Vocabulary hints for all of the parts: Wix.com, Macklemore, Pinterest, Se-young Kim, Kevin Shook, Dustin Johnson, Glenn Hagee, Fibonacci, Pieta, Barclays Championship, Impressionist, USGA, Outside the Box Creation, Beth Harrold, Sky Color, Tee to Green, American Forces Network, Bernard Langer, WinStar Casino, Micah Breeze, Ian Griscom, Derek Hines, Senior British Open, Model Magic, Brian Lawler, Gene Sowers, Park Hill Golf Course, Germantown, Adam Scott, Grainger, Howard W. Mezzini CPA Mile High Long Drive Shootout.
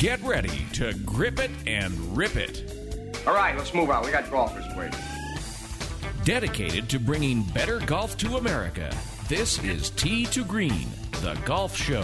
Get ready to grip it and rip it. All right, let's move on. We got golfers waiting. Dedicated to bringing better golf to America, this is Tee to Green, the golf show.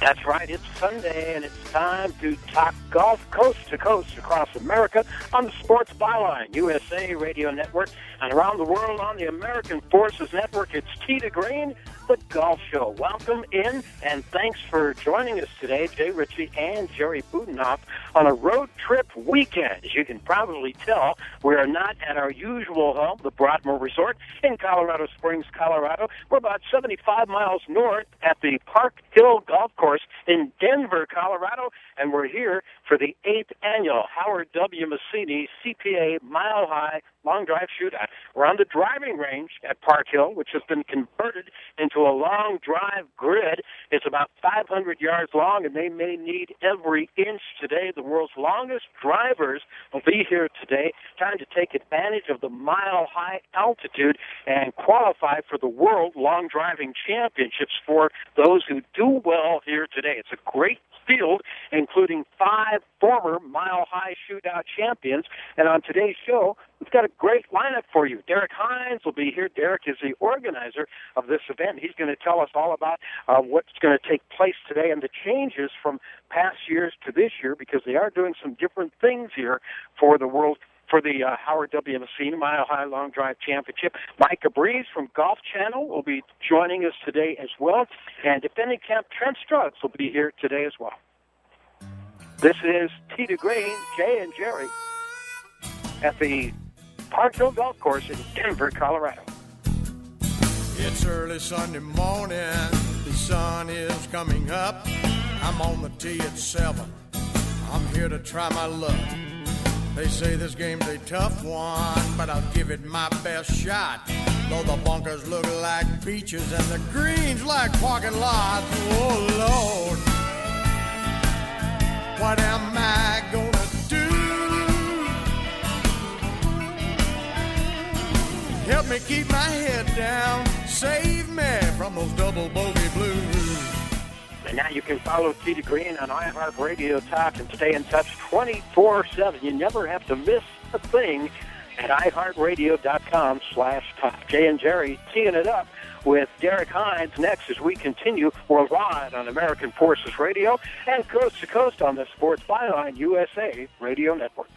That's right. It's Sunday, and it's time to talk golf coast to coast across America on the Sports Byline USA Radio Network and around the world on the American Forces Network. It's Tee to Green, the golf show. Welcome in, and thanks for joining us today, Jay Ritchie and Jerry Budenoff, on a road trip weekend. As you can probably tell, we are not at our usual home, the Broadmoor Resort in Colorado Springs, Colorado. We're about 75 miles north at the Park Hill Golf Course in Denver, Colorado, and we're here for the 8th annual Howard W. Mezzini CPA Mile High Long Drive Shootout. We're on the driving range at Park Hill, which has been converted into a long drive grid. It's about 500 yards long, and they may need every inch today. The world's longest drivers will be here today, trying to take advantage of the mile-high altitude and qualify for the World Long Driving Championships for those who do well here today. It's a great field, including 5 former Mile High Shootout champions. And on today's show, we've got a great lineup for you. Derek Hines will be here. Derek is the organizer of this event. He's going to tell us all about what's going to take place today and the changes from past years to this year, because they are doing some different things here for the world. For the Howard W. Mezzini Mile High Long Drive Championship. Micah Breeze from Golf Channel will be joining us today as well. And defending champ Trent Scruggs will be here today as well. This is Tee to Green, Jay and Jerry, at the Park Hill Golf Course in Denver, Colorado. It's early Sunday morning. The sun is coming up. I'm on the tee at 7. I'm here to try my luck. They say this game's a tough one, but I'll give it my best shot. Though the bunkers look like beaches and the greens like parking lots. Oh, Lord, what am I gonna do? Help me keep my head down. Save me from those double bogey blues. And now you can follow Tee to Green on iHeartRadio Talk and stay in touch 24/7. You never have to miss a thing at iHeartRadio.com/talk. Jay and Jerry teeing it up with Derek Hines next as we continue worldwide on American Forces Radio and coast to coast on the Sports Byline USA Radio Network.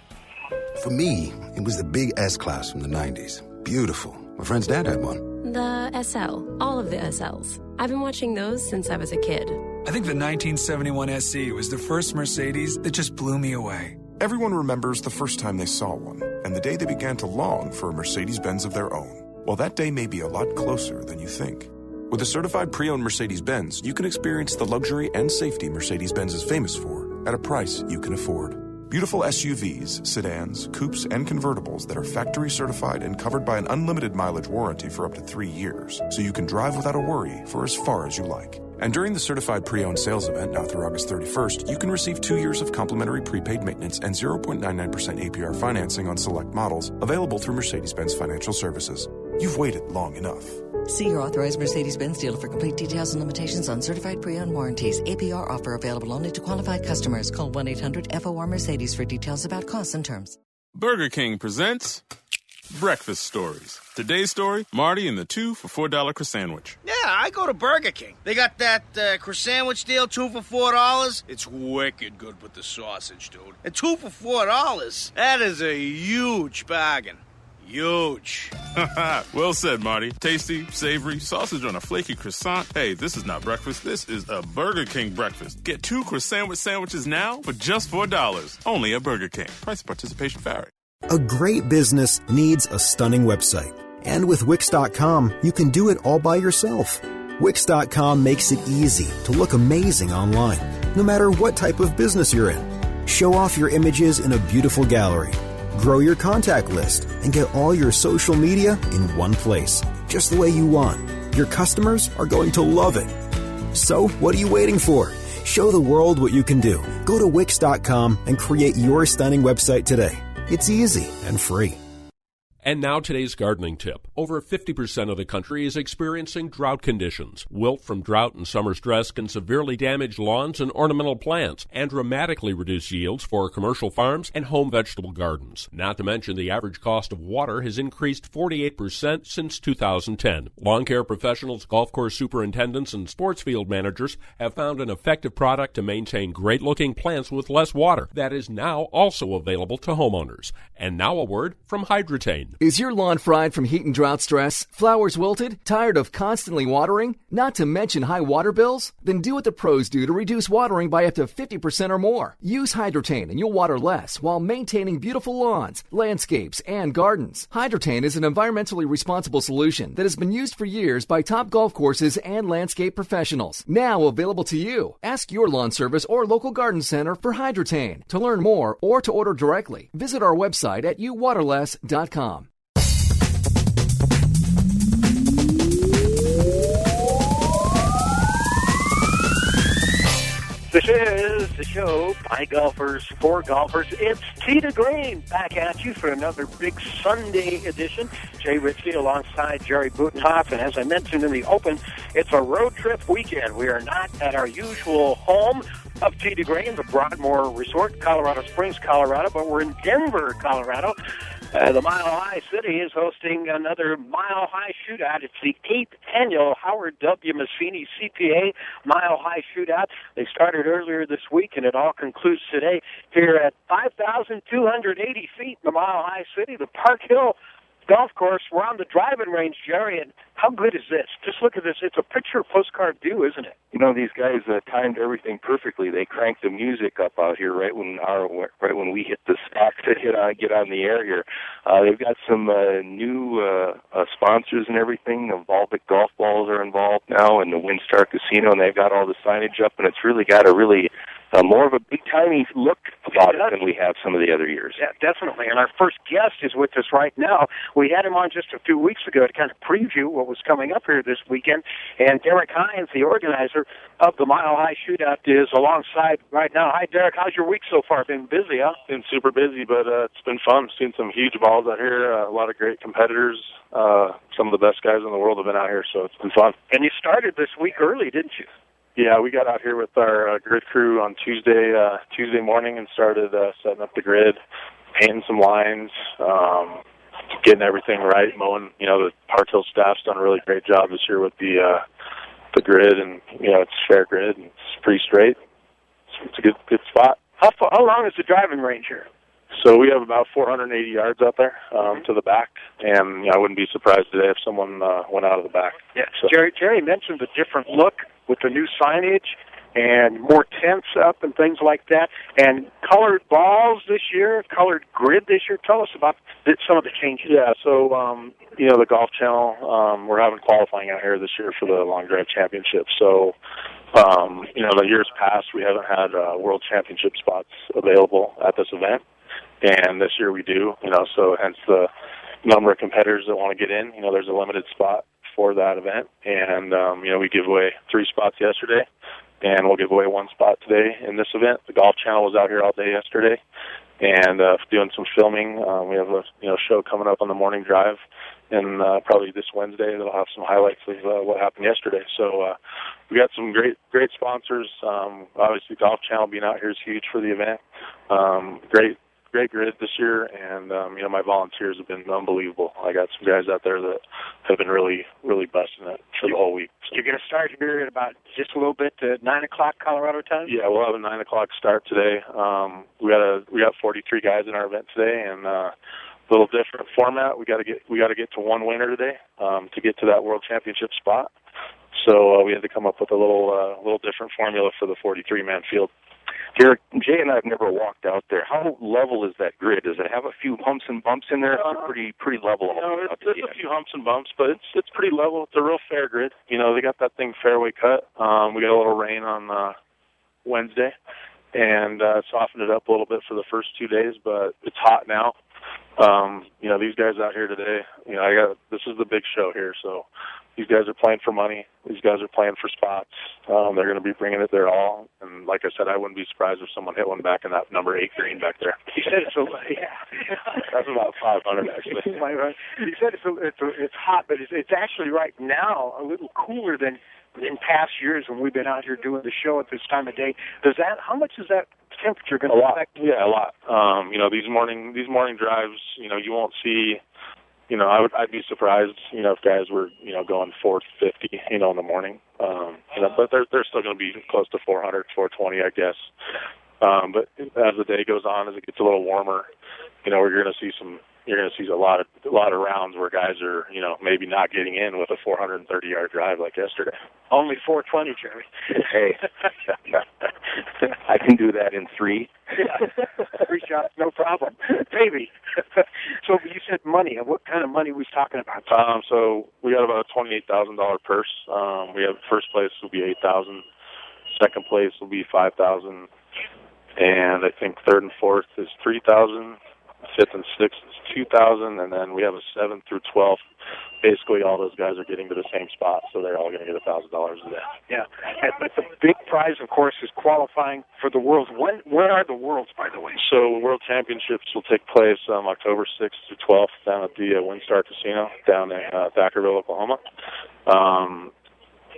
For me, it was the big S-Class from the 90s. Beautiful. My friend's dad had one. The SL. All of the SLs. I've been watching those since I was a kid. I think the 1971 SC was the first Mercedes that just blew me away. Everyone remembers the first time they saw one, and the day they began to long for a Mercedes-Benz of their own. Well, that day may be a lot closer than you think. With a certified pre-owned Mercedes-Benz, you can experience the luxury and safety Mercedes-Benz is famous for at a price you can afford. Beautiful SUVs, sedans, coupes, and convertibles that are factory certified and covered by an unlimited mileage warranty for up to 3 years, so you can drive without a worry for as far as you like. And during the Certified Pre-Owned Sales event, now through August 31st, you can receive 2 years of complimentary prepaid maintenance and 0.99% APR financing on select models available through Mercedes-Benz Financial Services. You've waited long enough. See your authorized Mercedes-Benz dealer for complete details and limitations on Certified Pre-Owned warranties. APR offer available only to qualified customers. Call 1-800-FOR-MERCEDES for details about costs and terms. Burger King presents Breakfast Stories. Today's story, Marty and the 2 for $4 croissant-wich. Yeah, I go to Burger King. They got that croissant-wich deal, 2 for $4. It's wicked good with the sausage, dude. And 2 for $4, that is a huge bargain. Huge. Well said, Marty. Tasty, savory, sausage on a flaky croissant. Hey, this is not breakfast. This is a Burger King breakfast. Get 2 croissant-wich sandwiches now for just $4. Only at Burger King. Price of participation varies. A great business needs a stunning website. And with Wix.com, you can do it all by yourself. Wix.com makes it easy to look amazing online, no matter what type of business you're in. Show off your images in a beautiful gallery, grow your contact list, and get all your social media in one place, just the way you want. Your customers are going to love it. So, what are you waiting for? Show the world what you can do. Go to Wix.com and create your stunning website today. It's easy and free. And now today's gardening tip. Over 50% of the country is experiencing drought conditions. Wilt from drought and summer stress can severely damage lawns and ornamental plants and dramatically reduce yields for commercial farms and home vegetable gardens. Not to mention the average cost of water has increased 48% since 2010. Lawn care professionals, golf course superintendents, and sports field managers have found an effective product to maintain great-looking plants with less water that is now also available to homeowners. And now a word from Hydretain. Is your lawn fried from heat and drought stress? Flowers wilted? Tired of constantly watering? Not to mention high water bills? Then do what the pros do to reduce watering by up to 50% or more. Use Hydretain and you'll water less while maintaining beautiful lawns, landscapes, and gardens. Hydretain is an environmentally responsible solution that has been used for years by top golf courses and landscape professionals. Now available to you. Ask your lawn service or local garden center for Hydretain. To learn more or to order directly, visit our website at youwaterless.com. This is the show by golfers for golfers. It's Tee to Green back at you for another big Sunday edition. Jay Ritchie alongside Jerry Butenhoff. And as I mentioned in the open, it's a road trip weekend. We are not at our usual home of Tee to Green, the Broadmoor Resort, Colorado Springs, Colorado, but we're in Denver, Colorado. The Mile High City is hosting another Mile High Shootout. It's the 8th annual Howard W. Mezzini CPA Mile High Shootout. They started earlier this week, and it all concludes today here at 5,280 feet in the Mile High City, the Park Hill Golf Course. We're on the driving range, Jerry, and how good is this? Just look at this. It's a picture postcard view, isn't it? You know, these guys timed everything perfectly. They cranked the music up out here right when we hit the sack to get on the air here. They've got some new sponsors and everything. The Volvik golf balls are involved now, and the WinStar Casino, and they've got all the signage up, and it's really got a really more of a big-timey look about it than we have some of the other years. Yeah, definitely. And our first guest is with us right now. We had him on just a few weeks ago to kind of preview what was coming up here this weekend. And Derek Hines, the organizer of the Mile High Shootout, is alongside right now. Hi, Derek. How's your week so far? Been busy, huh? Been super busy, but it's been fun. Seen some huge balls out here, a lot of great competitors. Some of the best guys in the world have been out here, so it's been fun. And you started this week early, didn't you? Yeah, we got out here with our grid crew on Tuesday morning and started setting up the grid, painting some lines, getting everything right, mowing. You know, the Park Hill staff's done a really great job this year with the grid, and, you know, it's fair grid, and it's pretty straight. It's a good spot. How long is the driving range here? So we have about 480 yards out there to the back, and, you know, I wouldn't be surprised today if someone went out of the back. Yeah. So. Jerry mentioned the different look with the new signage and more tents up and things like that, and colored balls this year, colored grid this year. Tell us about some of the changes. Yeah, so, you know, the Golf Channel, we're having qualifying out here this year for the Long Drive Championships. So, you know, the years past, we haven't had World Championship spots available at this event, and this year we do, you know, so hence the number of competitors that want to get in. You know, there's a limited spot for that event, and, you know, we give away 3 spots yesterday, and we'll give away 1 spot today in this event. The Golf Channel was out here all day yesterday, and doing some filming. We have a show coming up on the morning drive, and probably this Wednesday they'll have some highlights of what happened yesterday. So we got some great sponsors. Obviously, Golf Channel being out here is huge for the event. Great grid this year, and, you know, my volunteers have been unbelievable. I got some guys out there that have been really, really busting it for the whole week. So. You're going to start here at about just a little bit to 9 o'clock Colorado time? Yeah, we'll have a 9 o'clock start today. We got 43 guys in our event today, and a little different format. We got to get to 1 winner today to get to that World Championship spot. So we had to come up with a little different formula for the 43-man field. Derek, Jay and I have never walked out there. How level is that grid? Does it have a few humps and bumps in there? It's pretty level. You know, there's a few humps and bumps, but it's pretty level. It's a real fair grid. You know, they got that thing fairway cut. We got a little rain on Wednesday, and softened it up a little bit for the first 2 days, but it's hot now. You know, these guys out here today, you know, this is the big show here, so these guys are playing for money. These guys are playing for spots. They're going to be bringing it their all, and like I said, I wouldn't be surprised if someone hit one back in that number 8 green back there. He said it's a That's about 500 actually. He said it's hot, but it's actually right now a little cooler than in past years when we've been out here doing the show at this time of day. Does that? How much is that temperature going to affect? Yeah, a lot. These morning drives, you won't see. I'd be surprised, if guys were, going 450, in the morning. But they're still going to be close to 400, 420, I guess. But as the day goes on, as it gets a little warmer, you're going to see a lot of rounds where guys are, maybe not getting in with a 430-yard drive like yesterday. Only 420, Jeremy. Hey, I can do that in 3. Yeah. 3 shots, no problem, baby. So you said money. What kind of money was talking about? So we got about a $28,000 purse. We have first place will be $8,000, second place will be $5,000, and I think third and fourth is $3,000. 5th and 6th is $2,000, and then we have a 7th through 12th. Basically, all those guys are getting to the same spot, so they're all going to get $1,000 a day. Yeah, but the big prize, of course, is qualifying for the Worlds. When are the Worlds, by the way? So World Championships will take place October 6th through 12th down at the WinStar Casino down in Thackerville, Oklahoma.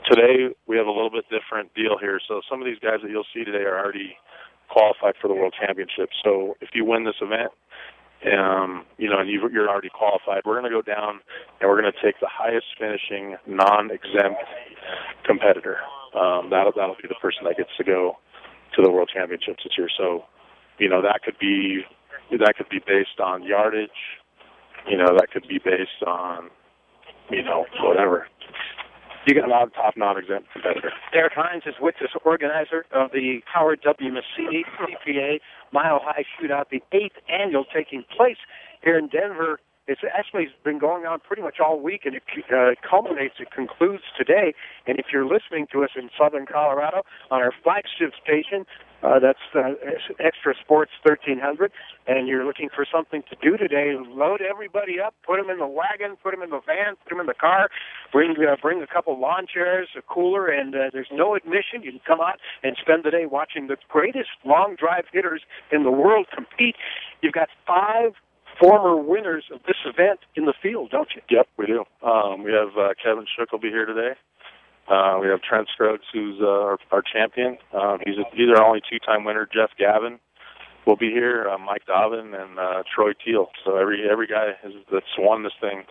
Today, we have a little bit different deal here. So some of these guys that you'll see today are already qualified for the World Championship. So if you win this event, and you're already qualified, we're going to go down and we're going to take the highest finishing non-exempt competitor. That'll be the person that gets to go to the World Championships this year. So, that could be based on yardage. That could be based on, whatever. You got a lot of top non-exempt competitor. Derek Hines is with us, organizer of the Howard W. Mezzini CPA Mile High Shootout, the 8th annual taking place here in Denver. It's actually been going on pretty much all week, and it culminates, it concludes today. And if you're listening to us in southern Colorado on our flagship station, that's Extra Sports 1300, and you're looking for something to do today, load everybody up, put them in the wagon, put them in the van, put them in the car, bring a couple lawn chairs, a cooler, and there's no admission. You can come out and spend the day watching the greatest long drive hitters in the world compete. You've got 5 former winners of this event in the field, don't you? Yep, we do. We have Kevin Shook will be here today. We have Trent Scruggs, who's our champion. He's our only 2-time winner. Jeff Gavin will be here, Mike Dobbin, and Troy Teal. So every guy that's won this thing,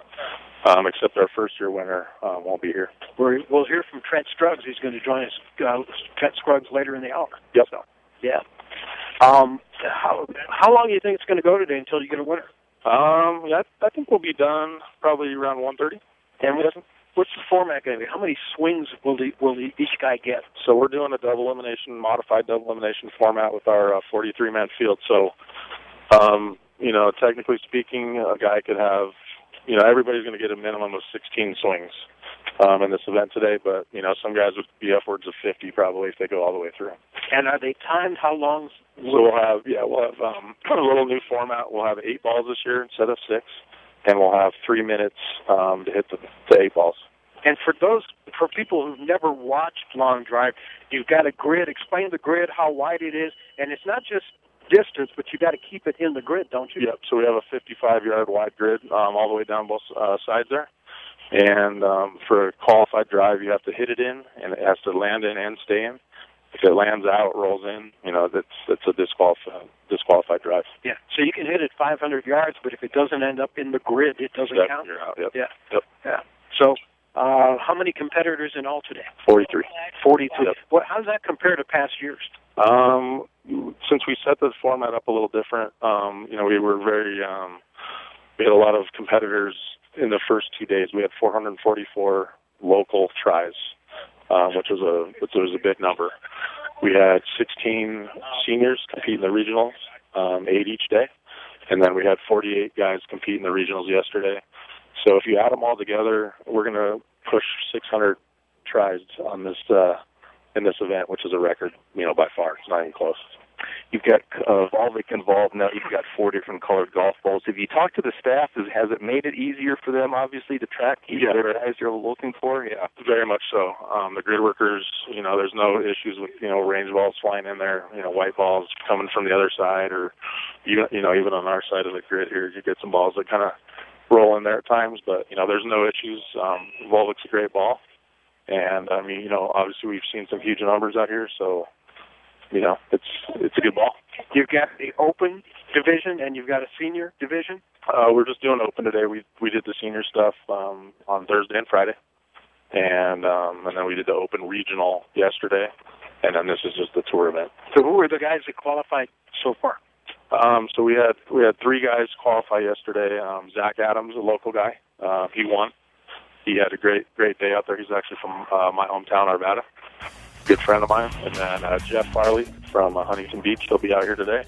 except our first-year winner, won't be here. We'll hear from Trent Scruggs. He's going to join us, Trent Scruggs, later in the hour. Yep. So, yeah. How long do you think it's going to go today until you get a winner? I think we'll be done probably around 1:30. And what's the format going to be? How many swings will each guy get? So we're doing a modified double elimination format with our 43-man field. So, technically speaking, a guy could have, everybody's going to get a minimum of 16 swings in this event today, but, some guys would be upwards of 50 probably if they go all the way through. And are they timed? How long? So we'll have a little new format. We'll have 8 balls this year instead of 6, and we'll have 3 minutes to hit the 8 balls. And for people who've never watched long drive, you've got a grid. Explain the grid, how wide it is, and it's not just distance, but you got to keep it in the grid, don't you? Yep. So we have a 55-yard wide grid all the way down both sides there. And for a qualified drive, you have to hit it in, and it has to land in and stay in. If it lands out, rolls in, that's a disqualified drive. Yeah. So you can hit it 500 yards, but if it doesn't end up in the grid, it doesn't count. You're out. Yep. Yeah. Yep. Yeah. So, how many competitors in all today? 43. 43. Yep. Well, how does that compare to past years? Since we set the format up a little different, we had a lot of competitors in the first 2 days. We had 444 local tries. Which was a big number. We had 16 seniors compete in the regionals, 8 each day, and then we had 48 guys compete in the regionals yesterday. So if you add them all together, we're going to push 600 tries on this in this event, which is a record, by far. It's not even close. You've got Volvik involved now. You've got four different colored golf balls. Have you talked to the staff? Has it made it easier for them, obviously, to track whatever eyes you're looking for? Yeah, very much so. The grid workers, there's no issues with, range balls flying in there, white balls coming from the other side, or, even on our side of the grid here, you get some balls that kind of roll in there at times, but, there's no issues. Volvik's a great ball. And, I mean, obviously we've seen some huge numbers out here, so... it's a good ball. You've got the open division and you've got a senior division. We're just doing open today. We did the senior stuff on Thursday and Friday, and then we did the open regional yesterday, and then this is just the tour event. So who were the guys that qualified so far? So we had three guys qualify yesterday. Zach Adams, a local guy, he won. He had a great day out there. He's actually from my hometown, Arvada. Good friend of mine, and then Jeff Farley from Huntington Beach. He'll be out here today,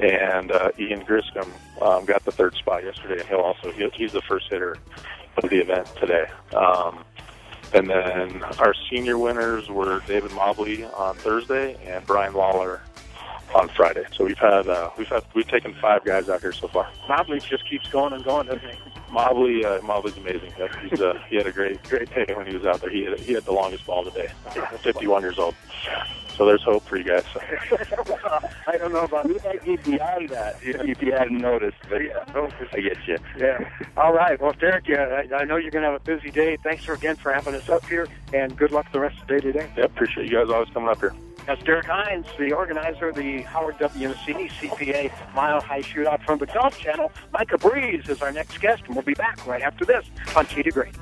and Ian Griscom got the third spot yesterday, and he's the first hitter of the event today. And then our senior winners were David Mobley on Thursday and Brian Lawler on Friday. So we've taken five guys out here so far. Mobley just keeps going and going, doesn't he? Mobley's amazing. He's, he had a great day when he was out there. He had the longest ball today. 51 years old. So there's hope for you guys. I don't know about beyond that, if you hadn't noticed. But yeah, I get you. Yeah. All right. Well, Derek, I know you're going to have a busy day. Thanks again for having us up here, and good luck the rest of the day today. Yeah, appreciate you guys always coming up here. That's Derek Hines, the organizer of the Howard W. Mezzini CPA Mile High Shootout from the Golf Channel. Micah Breeze is our next guest, and we'll be back right after this on Tee to Green.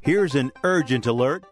Here's an urgent alert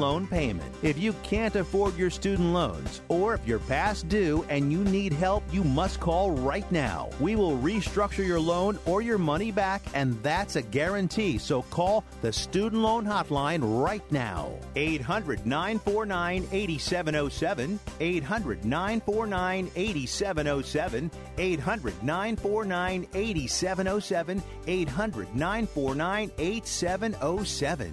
loan payment. If you can't afford your student loans, or if you're past due and you need help, you must call right now. We will restructure your loan or your money back, and that's a guarantee. So call the Student Loan Hotline right now. 800-949-8707. 800-949-8707. 800-949-8707, 800-949-8707.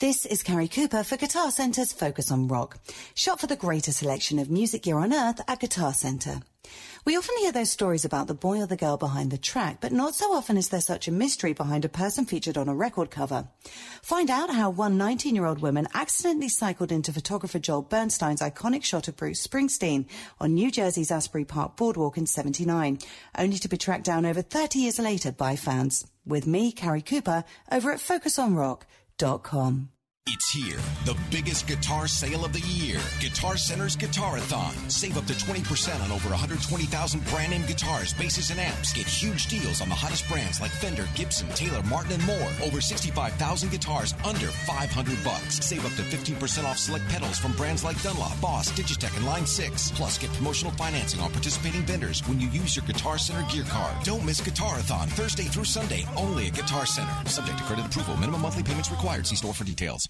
This is Carrie Cooper for Guitar Center's Focus on Rock. Shop for the greatest selection of music gear on earth at Guitar Center. We often hear those stories about the boy or the girl behind the track, but not so often is there such a mystery behind a person featured on a record cover. Find out how one 19-year-old woman accidentally cycled into photographer Joel Bernstein's iconic shot of Bruce Springsteen on New Jersey's Asbury Park Boardwalk in '79, only to be tracked down over 30 years later by fans. With me, Carrie Cooper, over at FocusOnRock.com. It's here, the biggest guitar sale of the year. Guitar Center's Guitarathon. Save up to 20% on over 120,000 brand-name guitars, basses, and amps. Get huge deals on the hottest brands like Fender, Gibson, Taylor, Martin, and more. Over 65,000 guitars under $500. Save up to 15% off select pedals from brands like Dunlop, Boss, Digitech, and Line 6. Plus, get promotional financing on participating vendors when you use your Guitar Center gear card. Don't miss Guitarathon, Thursday through Sunday, only at Guitar Center. Subject to credit approval, minimum monthly payments required. See store for details.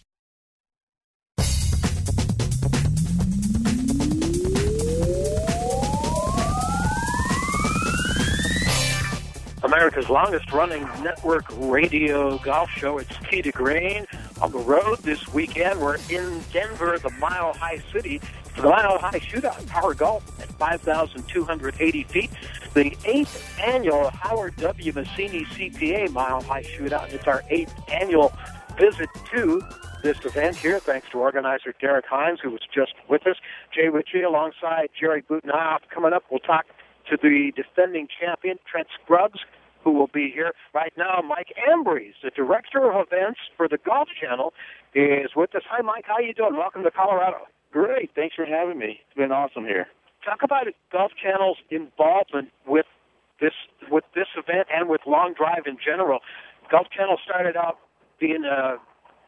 America's longest-running network radio golf show. It's Tee to Green. On the road this weekend, we're in Denver, the Mile High City, for the Mile High Shootout, Power Golf at 5,280 feet. The 8th annual Howard W. Mezzini CPA Mile High Shootout. It's our 8th annual visit to this event here, thanks to organizer Derek Hines, who was just with us. Jay Ritchie alongside Jerry Butenhoff. Coming up, we'll talk to the defending champion, Trent Scruggs, who will be here. Right now, Mike Ambriz, the director of events for the Golf Channel, is with us. Hi, Mike. How you doing? Welcome to Colorado. Great. Thanks for having me. It's been awesome here. Talk about Golf Channel's involvement with this event and with Long Drive in general. Golf Channel started out being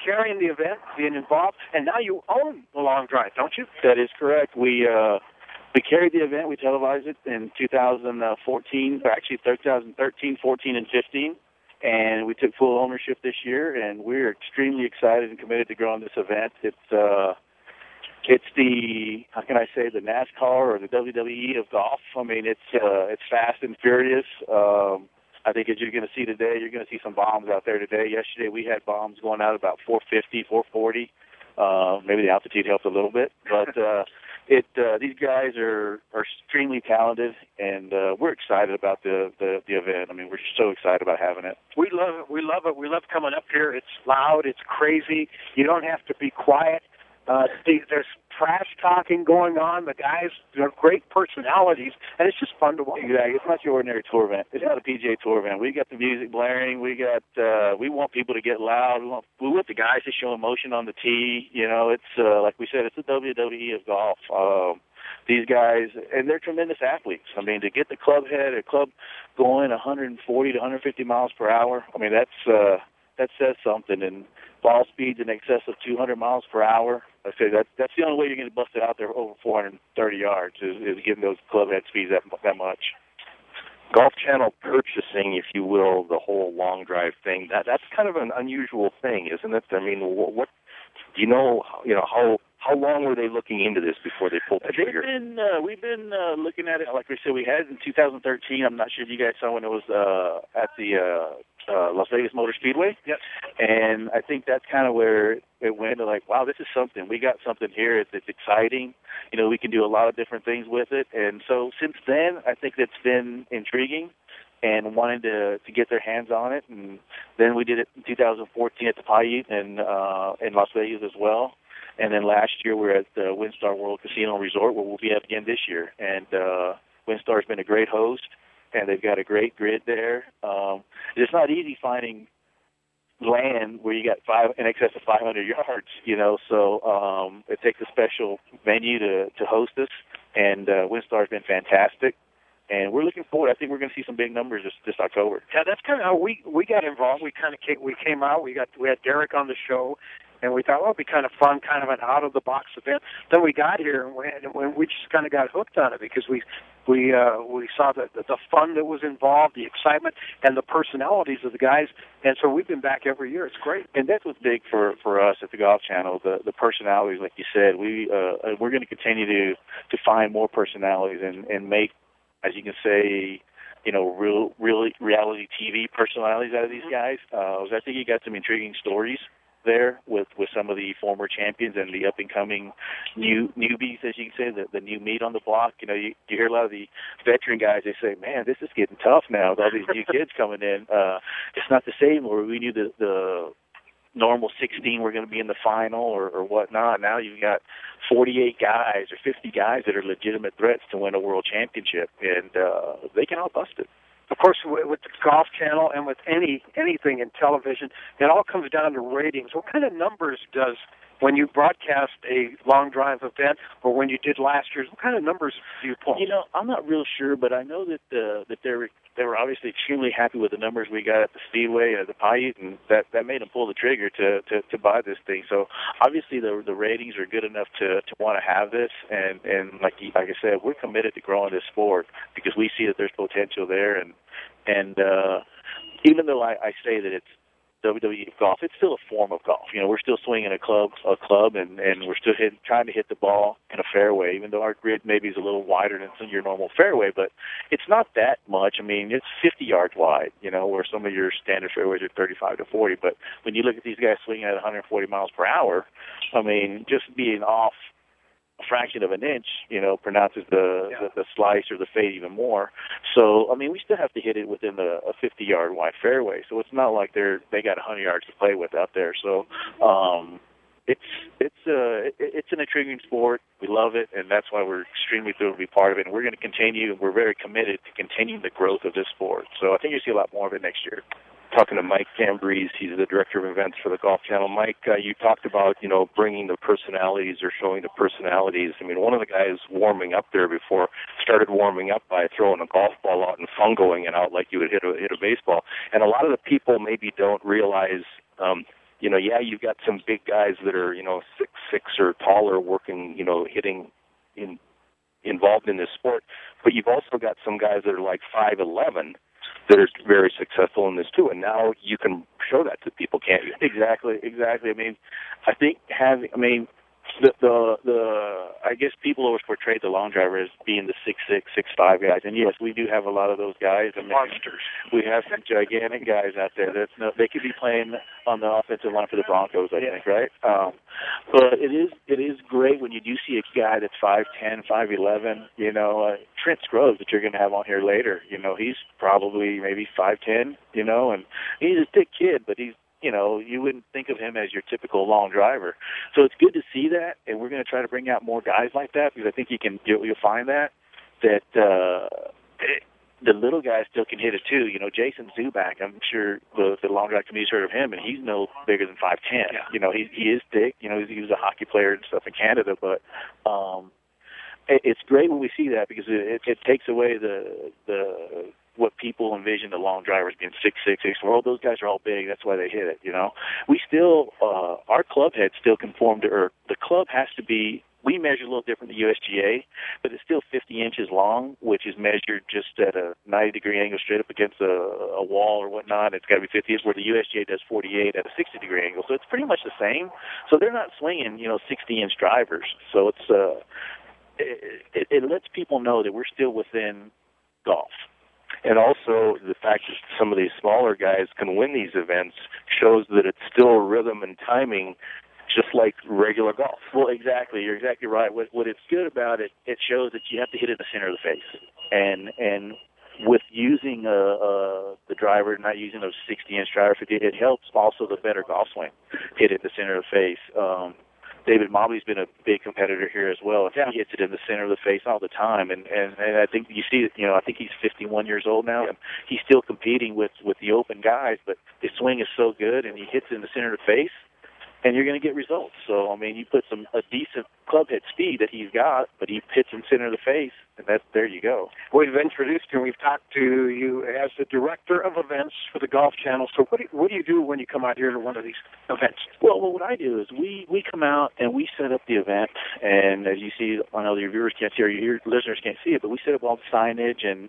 carrying the event, being involved, and now you own the Long Drive, don't you? That is correct. We carried the event. We televised it in 2014, or actually 2013, 14, and 15, and we took full ownership this year, and we're extremely excited and committed to growing this event. It's the, how can I say, the NASCAR or the WWE of golf. I mean, it's fast and furious. I think as you're going to see today, you're going to see some bombs out there today. Yesterday we had bombs going out about 450, 440. Maybe the altitude helped a little bit. But these guys are extremely talented, and we're excited about the event. I mean, we're so excited about having it. We love it. We love it. We love coming up here. It's loud. It's crazy. You don't have to be quiet. There's trash talking going on. The guys have great personalities, and it's just fun to watch. Exactly. It's not your ordinary tour event. It's not a PGA Tour event. We got the music blaring. We want people to get loud. We want the guys to show emotion on the tee. You know, it's like we said, it's the WWE of golf. These guys, and they're tremendous athletes. I mean, to get the club head or club going 140 to 150 miles per hour, I mean, that says something. And ball speeds in excess of 200 miles per hour. I say that's the only way you're going to bust it out there over 430 yards is getting those clubhead speeds that much. Golf Channel purchasing, if you will, the whole Long Drive thing. That's kind of an unusual thing, isn't it? I mean, what you know how long were they looking into this before they pulled the trigger? We've been looking at it. Like we said, we had it in 2013. I'm not sure if you guys saw when it was at the Las Vegas Motor Speedway. Yep. And I think that's kind of where it went. Like, wow, this is something. We got something here that's exciting. You know, we can do a lot of different things with it. And so since then, I think it's been intriguing and wanted to get their hands on it. And then we did it in 2014 at the Paiute in Las Vegas as well. And then last year, we were at the WinStar World Casino Resort, where we'll be at again this year. And WinStar has been a great host, and they've got a great grid there. It's not easy finding land where you got in excess of 500 yards, you know. So it takes a special venue to host us, and WinStar has been fantastic. And we're looking forward. I think we're going to see some big numbers this October. Yeah, that's kind of how we got involved. We kind of came out. We had Derek on the show. And we thought, well, it'd be kind of fun, kind of an out-of-the-box event. Then we got here, and we just kind of got hooked on it because we saw the fun that was involved, the excitement, and the personalities of the guys. And so we've been back every year. It's great. And that's what's big for us at the Golf Channel, the personalities, like you said. We're going to continue to find more personalities and make, as you can say, you know, real reality TV personalities out of these guys. I think you got some intriguing stories there with some of the former champions and the up-and-coming newbies, as you can say, the new meat on the block. You know, you hear a lot of the veteran guys, they say, man, this is getting tough now with all these new kids coming in. It's not the same where we knew the normal 16 were going to be in the final or whatnot. Now you've got 48 guys or 50 guys that are legitimate threats to win a world championship, and they can all bust it. Of course, with the Golf Channel and with anything in television, it all comes down to ratings. What kind of numbers does, when you broadcast a Long Drive event or when you did last year's, what kind of numbers do you pull? You know, I'm not real sure, but I know that they were obviously extremely happy with the numbers we got at the Speedway and at the Paiute, and that made them pull the trigger to buy this thing. So obviously the ratings are good enough to want to have this, and like I said, we're committed to growing this sport because we see that there's potential there, and even though I say that it's WWE golf, it's still a form of golf. You know, we're still swinging a club, and we're still trying to hit the ball in a fairway, even though our grid maybe is a little wider than your normal fairway, but it's not that much. I mean, it's 50 yards wide, you know, where some of your standard fairways are 35 to 40, but when you look at these guys swinging at 140 miles per hour, I mean, just being off a fraction of an inch, you know, pronounces the slice or the fade even more. So, I mean, we still have to hit it within a 50-yard wide fairway. So it's not like they got 100 yards to play with out there. So it's an intriguing sport. We love it, and that's why we're extremely thrilled to be part of it. And we're going to continue. We're very committed to continuing the growth of this sport. So I think you'll see a lot more of it next year. Talking to Mike Ambriz, he's the director of events for the Golf Channel. Mike, you talked about, you know, bringing the personalities or showing the personalities. I mean, one of the guys warming up there before started warming up by throwing a golf ball out and fungoing it out like you would hit a baseball. And a lot of the people maybe don't realize, you know, yeah, you've got some big guys that are, you know, 6'6" or taller working, you know, hitting involved in this sport, but you've also got some guys that are like 5'11". That are very successful in this too, and now you can show that to people, can't you? Exactly. I mean, I think I guess people always portray the long driver as being the 6'6", 6'5" guys, and yes, we do have a lot of those guys. I mean, monsters. We have some gigantic guys out there. They could be playing on the offensive line for the Broncos, I think, right? But it is great when you do see a guy that's 5'10", 5'11". You know, Trent Scruggs that you're going to have on here later. You know, he's probably maybe 5'10". You know, and he's a thick kid, but he's, you know, you wouldn't think of him as your typical long driver. So it's good to see that, and we're going to try to bring out more guys like that because I think you'll find that the little guys still can hit it too. You know, Jason Zuback, I'm sure the long drive community's heard of him, and he's no bigger than 5'10". Yeah. You know, he is thick. You know, he was a hockey player and stuff in Canada, but it's great when we see that because it takes away the what people envision the long drivers being 6'6". Well, those guys are all big. That's why they hit it, you know. We still, our club heads still conform to, or the club has to be, we measure a little different than USGA, but it's still 50 inches long, which is measured just at a 90-degree angle straight up against a wall or whatnot. It's got to be 50 inches, where the USGA does 48 at a 60-degree angle. So it's pretty much the same. So they're not swinging, you know, 60-inch drivers. So it's it lets people know that we're still within golf. And also the fact that some of these smaller guys can win these events shows that it's still rhythm and timing, just like regular golf. Well, exactly. You're exactly right. What it's good about it, it shows that you have to hit in the center of the face. And with using the driver, not using those 60-inch drivers, it helps also the better golf swing, hit it in the center of the face. David Mobley's been a big competitor here as well. Yeah. He hits it in the center of the face all the time, and I think you see, you know, I think he's 51 years old now. Yeah. And he's still competing with the open guys, but his swing is so good, and he hits it in the center of the face, and you're going to get results. So I mean, you put a decent club head speed that he's got, but he hits in the center of the face, and that's there you go. We've introduced you. We've talked to you as the director of events for the Golf Channel. So what do you do when you come out here to one of these events? Well, what I do is we come out and we set up the event, and as you see, I know your viewers can't see or your listeners can't see it, but we set up all the signage and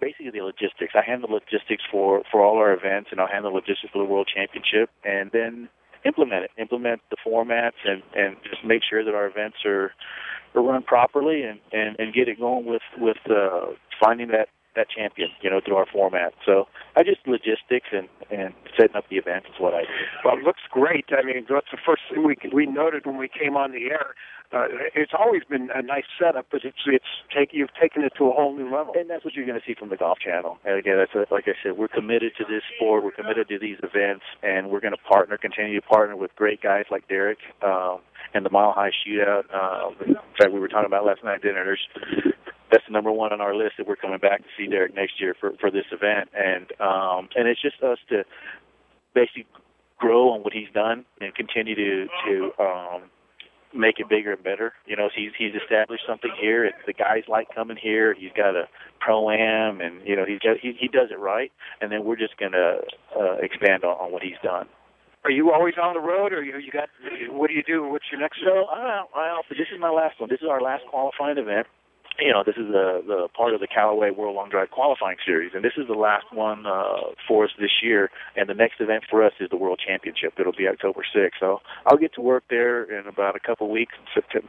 basically the logistics. I handle logistics for all our events, and I'll handle logistics for the World Championship, and then implement the formats, and just make sure that our events are run properly and get it going with finding that champion, you know, through our format. So I just logistics and setting up the event is what I do. Well, it looks great. I mean, that's the first thing we noted when we came on the air. It's always been a nice setup, but you've taken it to a whole new level. And that's what you're going to see from the Golf Channel. And again, that's, like I said, we're committed to this sport. We're committed to these events, and we're going to continue to partner with great guys like Derek and the Mile High Shootout. In fact, we were talking about last night at dinner. That's the number one on our list that we're coming back to see Derek next year for this event. And it's just us to basically grow on what he's done and continue to make it bigger and better. You know, he's established something here. The guys like coming here. He's got a pro-am, and, you know, he does it right. And then we're just going to expand on what he's done. Are you always on the road, or you got? What do you do? What's your next? So this is my last one. This is our last qualifying event. you know, this is the part of the Callaway World Long Drive Qualifying Series, and this is the last one for us this year, and the next event for us is the World Championship. It'll be October 6th. So I'll get to work there in about a couple weeks.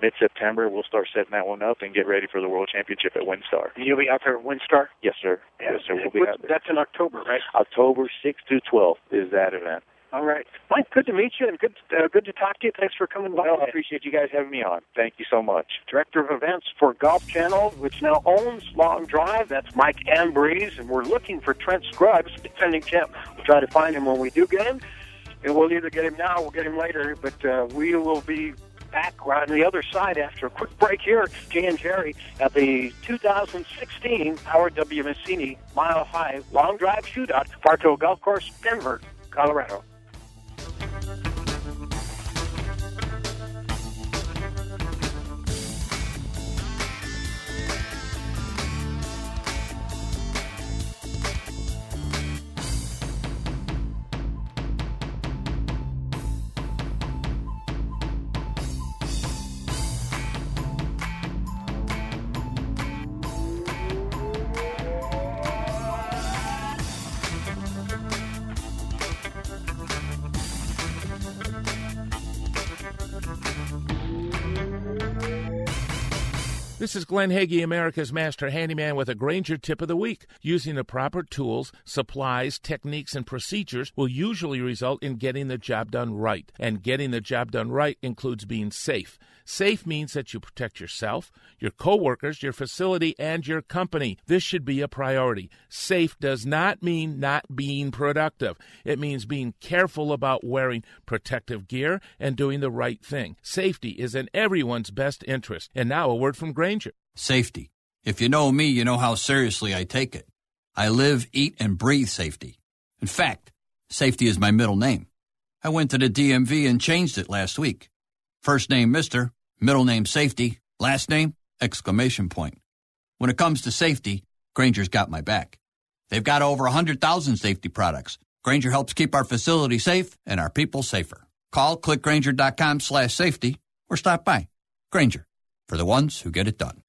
Mid-September, we'll start setting that one up and get ready for the World Championship at WinStar. You'll be out there at WinStar? Yes, sir. Yeah. Yes, sir. We'll be out there. That's in October, right? October 6th through 12th is that event. All right. Mike, good to meet you, and good to talk to you. Thanks for coming by. Well, I appreciate you guys having me on. Thank you so much. Director of Events for Golf Channel, which now owns Long Drive. That's Mike Ambriz, and we're looking for Trent Scruggs, defending champ. We'll try to find him when we do get him, and we'll either get him now or we'll get him later, but we will be back on the other side after a quick break here. Jay and Jerry at the 2016 Howard W. Mezzini Mile High Long Drive Shootout, Park Hill Golf Course, Denver, Colorado. This is Glenn Hagee, America's Master Handyman, with a Grainger Tip of the Week. Using the proper tools, supplies, techniques, and procedures will usually result in getting the job done right. And getting the job done right includes being safe. Safe means that you protect yourself, your coworkers, your facility, and your company. This should be a priority. Safe does not mean not being productive. It means being careful about wearing protective gear and doing the right thing. Safety is in everyone's best interest. And now a word from Grainger. Safety. If you know me, you know how seriously I take it. I live, eat, and breathe safety. In fact, safety is my middle name. I went to the DMV and changed it last week. First name, Mr., middle name, Safety, last name, !. When it comes to safety, Grainger's got my back. They've got over 100,000 safety products. Grainger helps keep our facility safe and our people safer. Call clickgrainger.com/safety or stop by. Grainger. For the ones who get it done.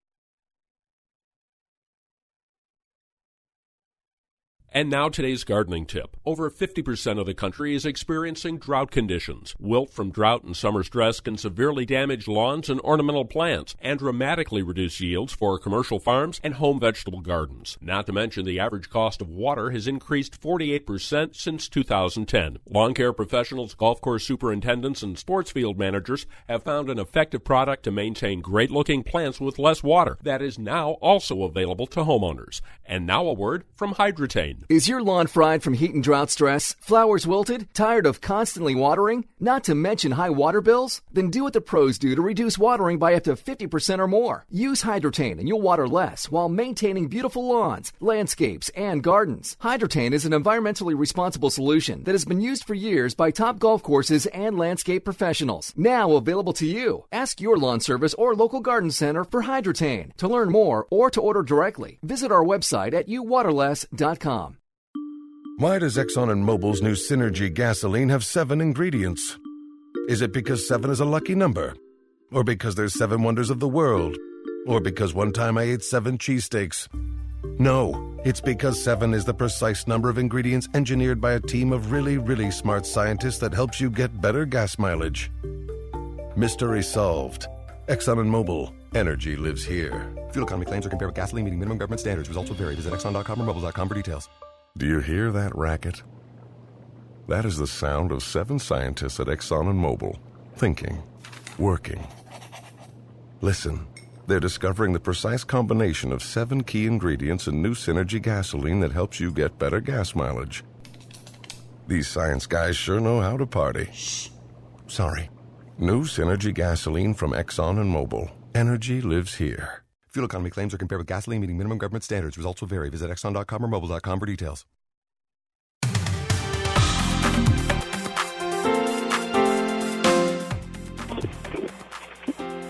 And now today's gardening tip. Over 50% of the country is experiencing drought conditions. Wilt from drought and summer stress can severely damage lawns and ornamental plants and dramatically reduce yields for commercial farms and home vegetable gardens. Not to mention the average cost of water has increased 48% since 2010. Lawn care professionals, golf course superintendents, and sports field managers have found an effective product to maintain great-looking plants with less water that is now also available to homeowners. And now a word from Hydretain. Is your lawn fried from heat and drought stress? Flowers wilted? Tired of constantly watering? Not to mention high water bills? Then do what the pros do to reduce watering by up to 50% or more. Use Hydretain and you'll water less while maintaining beautiful lawns, landscapes, and gardens. Hydretain is an environmentally responsible solution that has been used for years by top golf courses and landscape professionals. Now available to you. Ask your lawn service or local garden center for Hydretain. To learn more or to order directly, visit our website at youwaterless.com. Why does Exxon and Mobil's new Synergy gasoline have 7 ingredients? Is it because 7 is a lucky number? Or because there's 7 wonders of the world? Or because one time I ate 7 cheesesteaks? No, it's because 7 is the precise number of ingredients engineered by a team of really, really smart scientists that helps you get better gas mileage. Mystery solved. Exxon and Mobil. Energy lives here. Fuel economy claims are compared with gasoline meeting minimum government standards. Results will vary. Visit Exxon.com or Mobil.com for details. Do you hear that racket? That is the sound of 7 scientists at Exxon and Mobil, thinking, working. Listen, they're discovering the precise combination of 7 key ingredients in new Synergy gasoline that helps you get better gas mileage. These science guys sure know how to party. Shh. Sorry. New Synergy gasoline from Exxon and Mobil. Energy lives here. Fuel economy claims are compared with gasoline meeting minimum government standards. Results will vary. Visit Exxon.com or Mobil.com for details.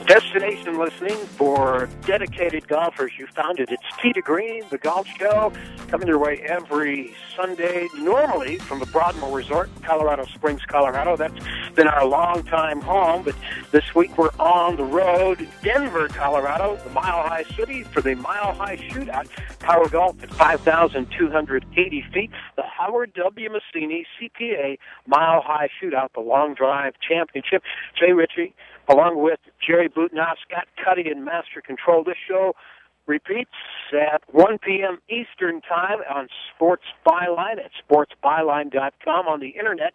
Destiny station listening for dedicated golfers. You found it. It's Tee to Green, the golf show, coming your way every Sunday, normally from the Broadmoor Resort in Colorado Springs, Colorado. That's been our longtime home, but this week we're on the road, Denver, Colorado, the Mile High City, for the Mile High Shootout. Power golf at 5,280 feet. The Howard W. Mezzini CPA Mile High Shootout, the Long Drive Championship. Jay Ritchie, along with Jerry Butenoff, Scott Cuddy, and Master Control. This show repeats at 1 p.m. Eastern Time on Sports Byline at sportsbyline.com on the Internet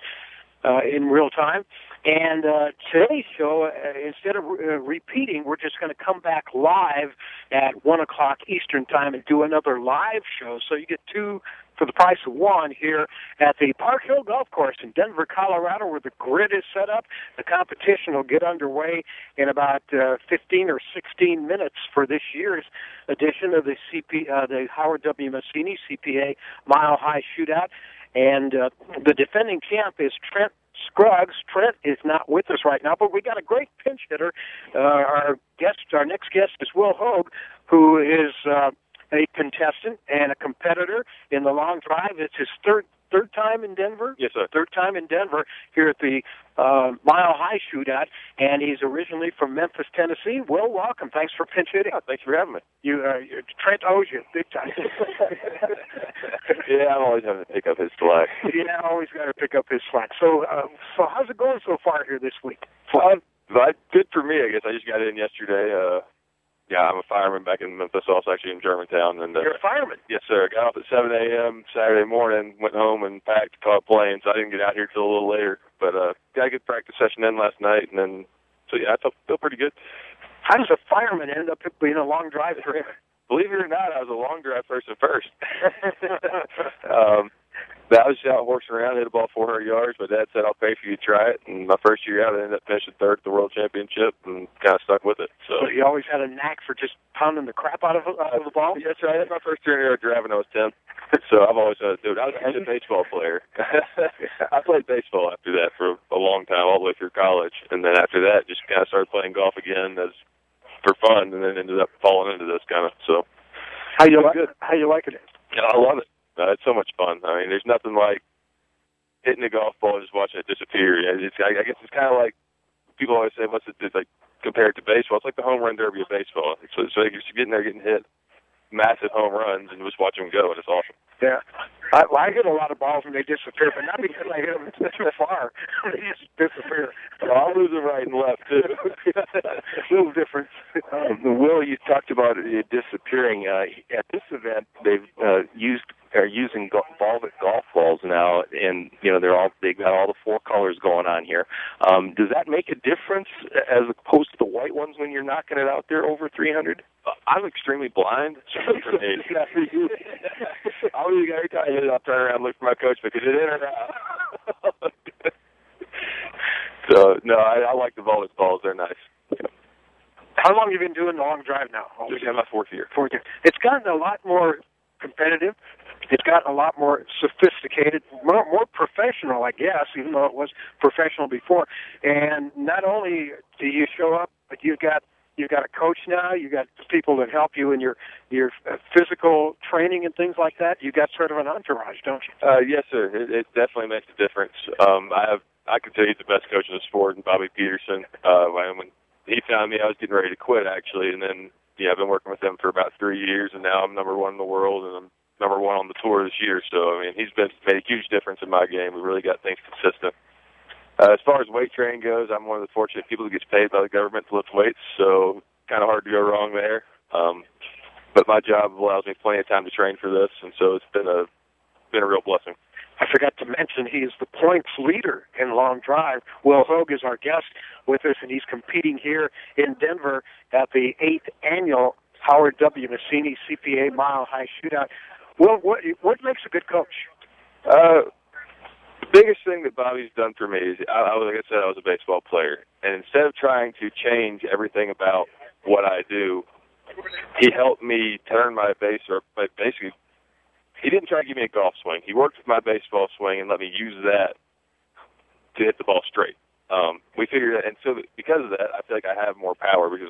in real time. And today's show, instead of repeating, we're just going to come back live at 1 o'clock Eastern Time and do another live show. So you get two for the price of one here at the Park Hill Golf Course in Denver, Colorado, where the grid is set up. The competition will get underway in about 15 or 16 minutes for this year's edition of the Howard W. Mezzini CPA Mile High Shootout. And the defending champ is Trent Scruggs. Trent is not with us right now, but we got a great pinch hitter. Our next guest is Will Hoge, who is a contestant and a competitor in the long drive. It's his third time in Denver? Yes, sir. Third time in Denver here at the Mile High Shootout, and he's originally from Memphis, Tennessee. Will, welcome. Thanks for pinch hitting. Oh, thanks for having me. Trent owes you big time. Yeah, I'm always having to pick up his slack. Yeah, I always got to pick up his slack. So how's it going so far here this week? Good for me, I guess. I just got in yesterday. Yeah, I'm a fireman back in Memphis, also actually in Germantown. And you're a fireman? Yes, sir. Got up at 7 a.m. Saturday morning, went home and packed, caught planes. I didn't get out here till a little later. But got a good practice session in last night, and then, so yeah, I feel pretty good. How does a fireman end up being a long drive person? Believe it or not, I was a long drive person first. I was just out horsing around, hit a ball 400 yards. My dad said, I'll pay for you to try it. And my first year out, I ended up finishing third at the World Championship and kind of stuck with it. So you always had a knack for just pounding the crap out of the ball? Yes, right. That's my first year in air driving. I was 10. So I've always had to do it. I was a baseball player. I played baseball after that for a long time, all the way through college. And then after that, just kind of started playing golf again for fun, and then ended up falling into this kind of. So how you liking it? Yeah, I love it. It's so much fun. I mean, there's nothing like hitting a golf ball and just watching it disappear. I guess it's kind of like people always say, compare it to baseball. It's like the home run derby of baseball. So you're getting there, getting hit massive home runs, and just watch them go, and it's awesome. Yeah. I hit a lot of balls and they disappear, but not because I hit them too far. They just disappear. Well, I'll lose them right and left, too. A little difference. Will, you talked about it disappearing. At this event, they've using Volvik golf balls now, and you know they've got all the four colors going on here. Does that make a difference as opposed to the white ones when you're knocking it out there over 300? I'm extremely blind. Every time I hit it, I'll turn around and look for my coach because it in or out. So no, I like the Volvik balls. They're nice. Yeah. How long have you been doing the long drive now? This is my fourth year. It's gotten a lot more competitive. It's gotten a lot more sophisticated, more professional, I guess, even though it was professional before. And not only do you show up, but you've got a coach now. You've got people that help you in your physical training and things like that. You've got sort of an entourage, don't you? Yes, sir. It definitely makes a difference. I could tell you the best coach in the sport, and Bobby Peterson. When he found me, I was getting ready to quit, actually, and then I've been working with him for about 3 years, and now I'm number one in the world, and I'm number one on the tour this year. So, I mean, he's made a huge difference in my game. We really got things consistent. As far as weight training goes, I'm one of the fortunate people who gets paid by the government to lift weights, so kind of hard to go wrong there. But my job allows me plenty of time to train for this, and so it's been a real blessing. I forgot to mention he is the points leader in long drive. Will Hoge is our guest with us, and he's competing here in Denver at the 8th annual Howard W. Mezzini CPA Mile High Shootout. Will, what makes a good coach? The biggest thing that Bobby's done for me is, I was a baseball player. And instead of trying to change everything about what I do, he helped me turn my base, or basically, he didn't try to give me a golf swing. He worked with my baseball swing and let me use that to hit the ball straight. We figured that, and so because of that, I feel like I have more power because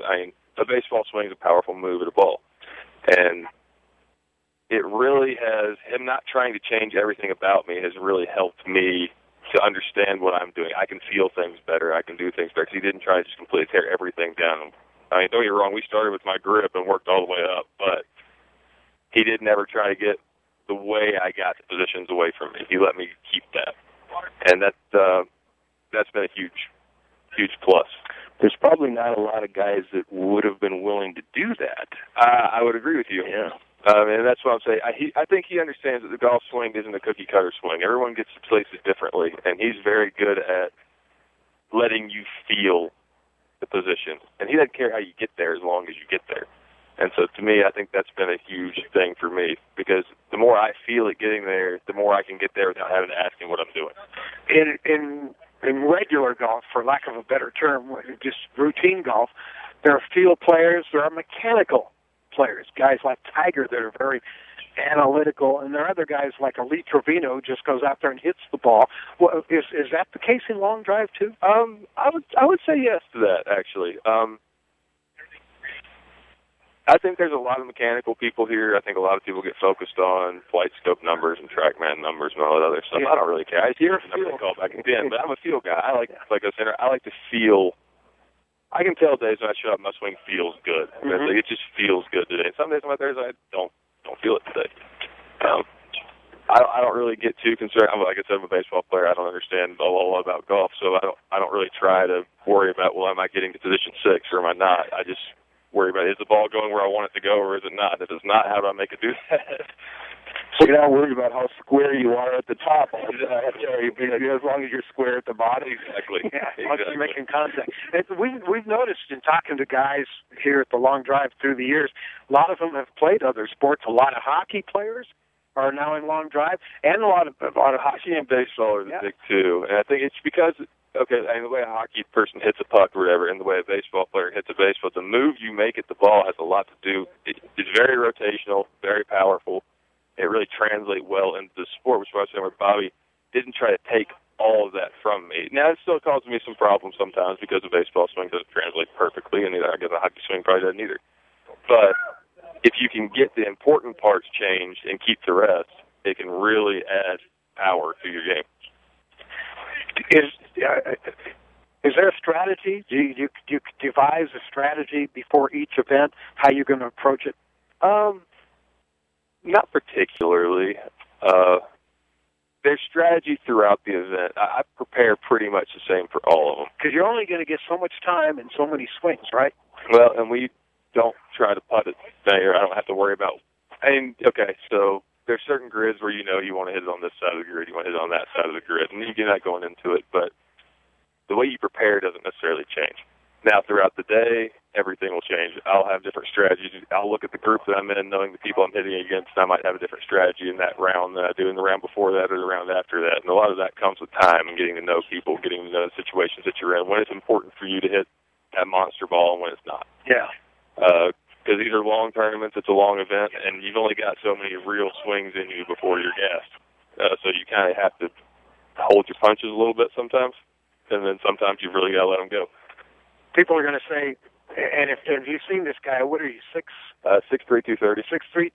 a baseball swing is a powerful move at a ball. And it really has, him not trying to change everything about me has really helped me to understand what I'm doing. I can feel things better. I can do things better. Because he didn't try to just completely tear everything down. I mean, don't get me wrong, we started with my grip and worked all the way up, but he didn't ever try to get the way I got the positions away from me. He let me keep that. And that's been a huge plus. There's probably not a lot of guys that would have been willing to do that. I would agree with you. Yeah. And that's what I'm saying. I think he understands that the golf swing isn't a cookie-cutter swing. Everyone gets to places differently, and he's very good at letting you feel the position. And he doesn't care how you get there as long as you get there. And so to me, I think that's been a huge thing for me, because the more I feel it getting there, the more I can get there without having to ask him what I'm doing. In regular golf, for lack of a better term, just routine golf, there are field players, there are mechanical players, guys like Tiger that are very analytical, and there are other guys like a Lee Trevino who just goes out there and hits the ball. Well, is that the case in long drive too? I would say yes to that, actually. I think there's a lot of mechanical people here. I think a lot of people get focused on flight scope numbers and TrackMan numbers and all that other stuff. Yeah. I don't really care. I just call back again, but I'm a feel guy. Like I said, I like to feel. I can tell days when I show up, my swing feels good. Mm-hmm. It's like, it just feels good today. And some days I'm out there, I don't feel it today. I don't really get too concerned. Like I said, I'm a baseball player. I don't understand a whole lot about golf, so I don't really try to worry about, well, am I getting to position six or am I not? I just worry about, is the ball going where I want it to go or is it not? If it's not, how do I make it do that? So you're not worried about how square you are at the top. As long as you're square at the bottom. Exactly. Yeah, as long as you're making contact. We've noticed in talking to guys here at the long drive through the years, a lot of them have played other sports. A lot of hockey players are now in long drive, and a lot of hockey and baseball are the big two. And I think it's because, the way a hockey person hits a puck or whatever, and the way a baseball player hits a baseball, the move you make at the ball has a lot to do. It's very rotational, very powerful. It really translates well into the sport, which is why I was saying where Bobby didn't try to take all of that from me. Now, it still causes me some problems sometimes because the baseball swing doesn't translate perfectly, and I guess the hockey swing probably doesn't either. But if you can get the important parts changed and keep the rest, it can really add power to your game. Is there a strategy? Do you devise a strategy before each event, how you're going to approach it? Not particularly. There's strategy throughout the event. I prepare pretty much the same for all of them. Because you're only going to get so much time and so many swings, right? Well, and we don't try to putt it there. I don't have to worry about – so there's certain grids where you want to hit it on this side of the grid, you want to hit it on that side of the grid, and you're not going into it. But the way you prepare doesn't necessarily change. Now, throughout the day, everything will change. I'll have different strategies. I'll look at the group that I'm in, knowing the people I'm hitting against, and I might have a different strategy in that round than I do in the round before that or the round after that. And a lot of that comes with time and getting to know people, getting to know the situations that you're in, when it's important for you to hit that monster ball and when it's not. Yeah. Because these are long tournaments. It's a long event, and you've only got so many real swings in you before you're gassed. So you kind of have to hold your punches a little bit sometimes, and then sometimes you've really got to let them go. People are going to say, and if you've seen this guy, what are you, 6'3", 230. 6'3",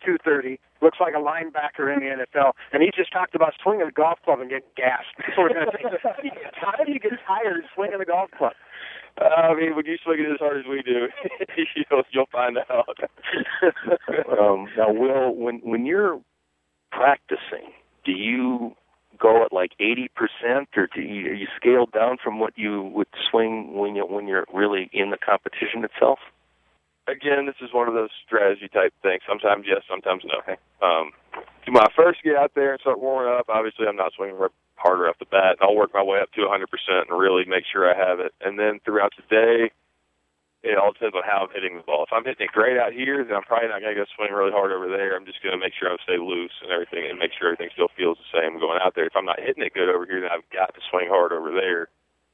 230. Looks like a linebacker in the NFL. And he just talked about swinging a golf club and getting gassed. People are going to say, how do you get tired swinging a golf club? I mean, when you swing it as hard as we do, you'll find out. Now, Will, when you're practicing, do you go at like 80%, or are you scaled down from what you would swing when you're really in the competition itself? Again, this is one of those strategy type things. Sometimes yes, sometimes no. Okay. When I first get out there and start warming up, obviously I'm not swinging harder off the bat. I'll work my way up to 100% and really make sure I have it. And then throughout the day, it all depends on how I'm hitting the ball. If I'm hitting it great out here, then I'm probably not going to go swing really hard over there. I'm just going to make sure I stay loose and everything and make sure everything still feels the same going out there. If I'm not hitting it good over here, then I've got to swing hard over there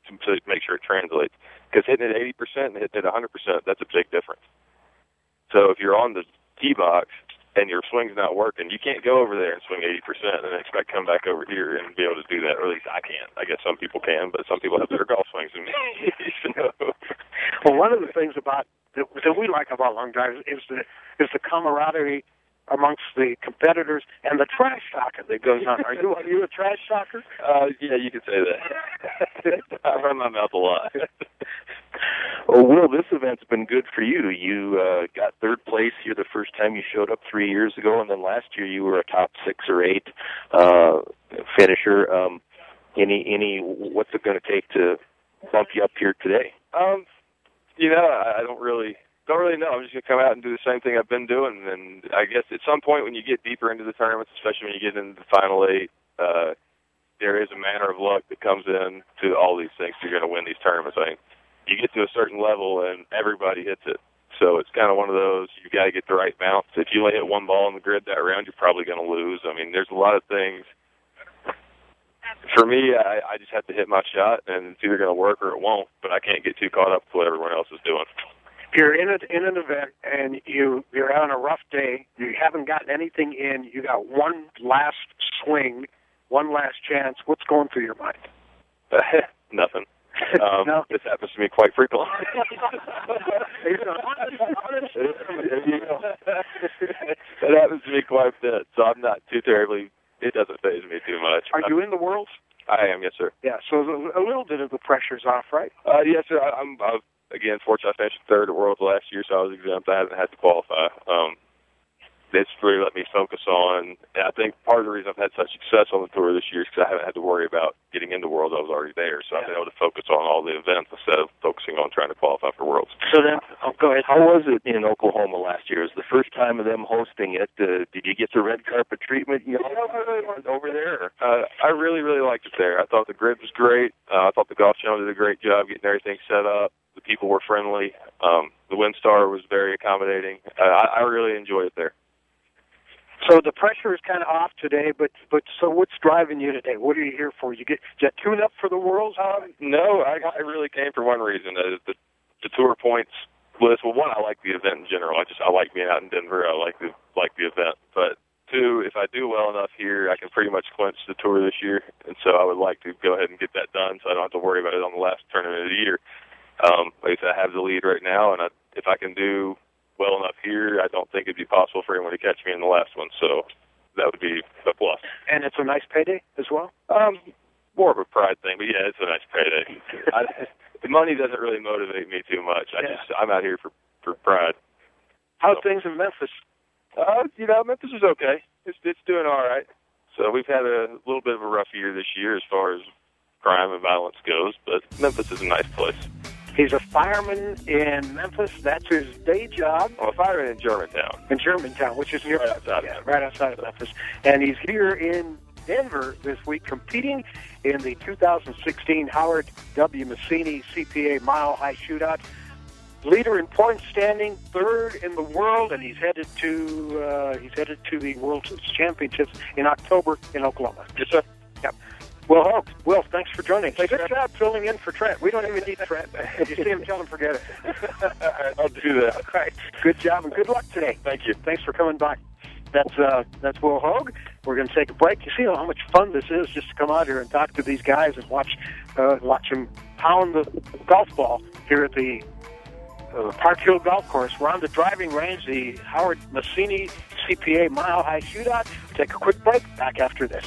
to make sure it translates. Because hitting it 80% and hitting it 100%, that's a big difference. So if you're on the tee box and your swing's not working, you can't go over there and swing 80% and expect to come back over here and be able to do that. Or at least I can't. I guess some people can, but some people have better golf swings than me. So, Well, one of the things about that we like about long drives is the camaraderie amongst the competitors and the trash talking that goes on. Are you a trash talker? Yeah, you could say that. I run my mouth a lot. Well, Will, this event's been good for you. You got third place here the first time you showed up 3 years ago, and then last year you were a top 6 or 8 finisher. What's it going to take to bump you up here today? I don't really know. I'm just going to come out and do the same thing I've been doing. And I guess at some point when you get deeper into the tournaments, especially when you get into the final 8, there is a manner of luck that comes in to all these things. You're going to win these tournaments. I mean, you get to a certain level and everybody hits it. So it's kind of one of those, you got to get the right bounce. If you only hit one ball on the grid that round, you're probably going to lose. I mean, there's a lot of things. For me, I just have to hit my shot, and it's either going to work or it won't, but I can't get too caught up with what everyone else is doing. If you're in an event and you're on a rough day, you haven't gotten anything in, you got one last swing, one last chance, what's going through your mind? Nothing. No. This happens to me quite frequently. It happens to me quite a bit, so I'm not too terribly... It doesn't faze me too much. Are you in the Worlds? I am, yes, sir. Yeah, so a little bit of the pressure's off, right? Yes, sir. I'm again, fortunately, I finished third at Worlds last year, so I was exempt. I haven't had to qualify. This really let me focus on, and I think part of the reason I've had such success on the tour this year is because I haven't had to worry about getting into Worlds. I was already there, so I've been able to focus on all the events instead of focusing on trying to qualify for Worlds. So then, go ahead. How was it in Oklahoma last year? It was the first time of them hosting it. Did you get the red carpet treatment over there? I really, really liked it there. I thought the grid was great. I thought the Golf Channel did a great job getting everything set up. The people were friendly. The WinStar was very accommodating. I really enjoyed it there. So the pressure is kind of off today, but so what's driving you today? What are you here for? Did you tune up for the Worlds? No, I really came for one reason. The tour points list. Well, one, I like the event in general. I like being out in Denver. I like the event. But two, if I do well enough here, I can pretty much clinch the tour this year. And so I would like to go ahead and get that done, so I don't have to worry about it on the last tournament of the year. At least I have the lead right now, and if I can do well enough here, I don't think it'd be possible for anyone to catch me in the last one, so that would be a plus. And it's a nice payday as well? More of a pride thing, but yeah, it's a nice payday. The money doesn't really motivate me too much. I'm out here for pride. How's things in Memphis? Memphis is okay. It's doing all right. So we've had a little bit of a rough year this year as far as crime and violence goes, but Memphis is a nice place. He's a fireman in Memphis. That's his day job. Well, a fireman in Germantown. In Germantown, which is near right outside of Memphis. And he's here in Denver this week competing in the 2016 Howard W. Mezzini CPA Mile High Shootout. Leader in points standing, third in the world, and he's headed to the World Championships in October in Oklahoma. Yes, sir. Yep. Will Hoge, Will, thanks for joining. Good job filling in for Trent. We don't even need Trent. If you see him, tell him forget it. All right, I'll do that. All right. Good job and good luck today. Thank you. Thanks for coming by. That's Will Hoge. We're going to take a break. You see how much fun this is just to come out here and talk to these guys and watch them pound the golf ball here at the Park Hill Golf Course. We're on the driving range, the Howard Mezzini CPA Mile High Shootout. Take a quick break. Back after this.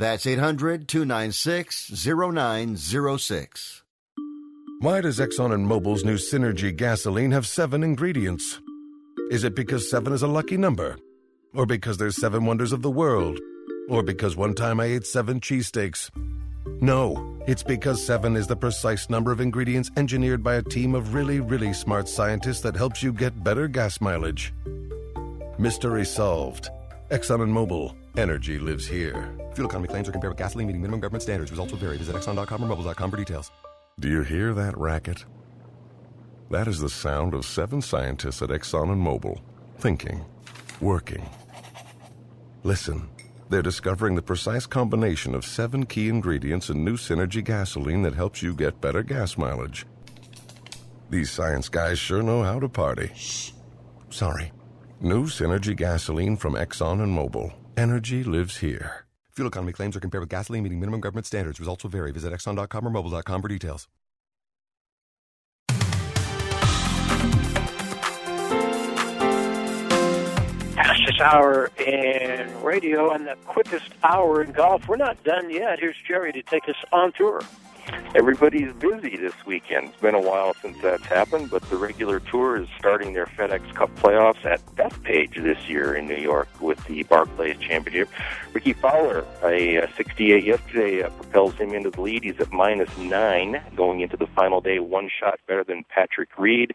That's 800-296-0906. Why does Exxon and Mobil's new Synergy gasoline have 7 ingredients? Is it because 7 is a lucky number? Or because there's 7 wonders of the world? Or because one time I ate 7 cheesesteaks? No, it's because 7 is the precise number of ingredients engineered by a team of really, really smart scientists that helps you get better gas mileage. Mystery solved. Exxon and Mobil. Energy lives here. Fuel economy claims are compared with gasoline meeting minimum government standards. Results will vary. Visit Exxon.com or Mobil.com for details. Do you hear that racket? That is the sound of 7 scientists at Exxon and Mobil. Thinking. Working. Listen. They're discovering the precise combination of 7 key ingredients in new Synergy gasoline that helps you get better gas mileage. These science guys sure know how to party. Shh. Sorry. New Synergy gasoline from Exxon and Mobil. Energy lives here. Fuel economy claims are compared with gasoline meeting minimum government standards. Results will vary. Visit Exxon.com or Mobil.com for details. Fastest hour in radio and the quickest hour in golf. We're not done yet. Here's Jerry to take us on tour. Everybody's busy this weekend. It's been a while since that's happened, but the regular tour is starting their FedEx Cup playoffs at Bethpage this year in New York with the Barclays Championship. Ricky Fowler, a 68 yesterday, propels him into the lead. He's at -9 going into the final day, one shot better than Patrick Reed.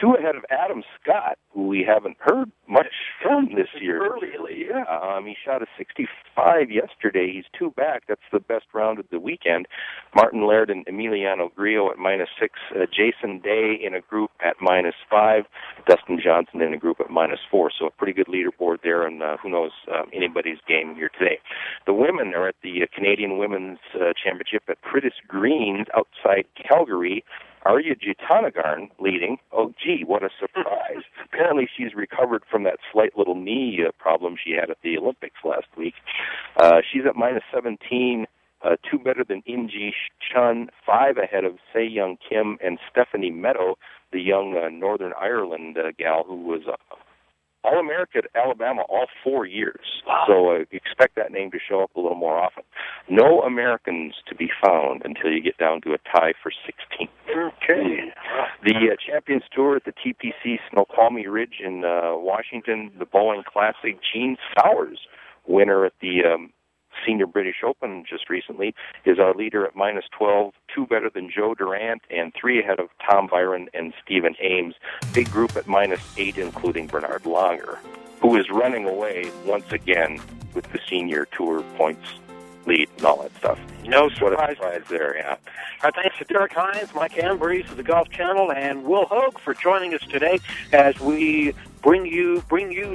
2 ahead of Adam Scott, who we haven't heard much from this year. Early, yeah. He shot a 65 yesterday. He's 2 back. That's the best round of the weekend. Martin Laird and Emiliano Grillo at -6. Jason Day in a group at -5. Dustin Johnson in a group at -4. So a pretty good leaderboard there, and who knows, anybody's game here today. The women are at the Canadian Women's Championship at Prentice Greens outside Calgary. Arya Jatanagarn leading. Oh, gee, what a surprise. Apparently she's recovered from that slight little knee problem she had at the Olympics last week. She's at -17, 2 better than In-ji Chun, 5 ahead of Se-young Kim and Stephanie Meadow, the young Northern Ireland gal who was All-America at Alabama all 4 years. Wow. So expect that name to show up a little more often. No Americans to be found until you get down to a tie for 16th. Okay. The Champions Tour at the TPC Snoqualmie Ridge in Washington, the Bowling Classic, Gene Sowers, winner at the Senior British Open just recently, is our leader at -12, 2 better than Joe Durant, and 3 ahead of Tom Byron and Stephen Ames. Big group at -8, including Bernard Langer, who is running away once again with the Senior Tour points lead and all that stuff. No surprise there, yeah. Our thanks to Derek Hines, Mike Ambriz of the Golf Channel, and Will Hoge for joining us today as we bring you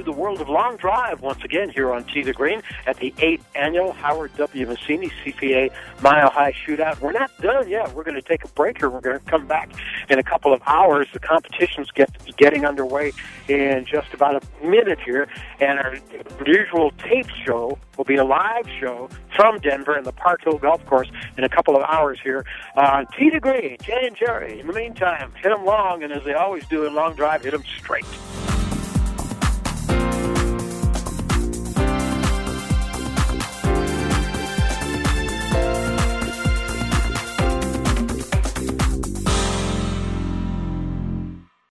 the world of long drive once again here on Tee to Green at the 8th annual Howard W. Mezzini CPA Mile High Shootout. We're not done yet. We're going to take a break here. We're going to come back in a couple of hours. The competition's getting underway in just about a minute here, and our usual tape show will be a live show from Denver in the Park Hill Golf Course in a couple of hours here on Tee to Green. Jay and Jerry. In the meantime, hit them long, and as they always do in long drive, hit them straight.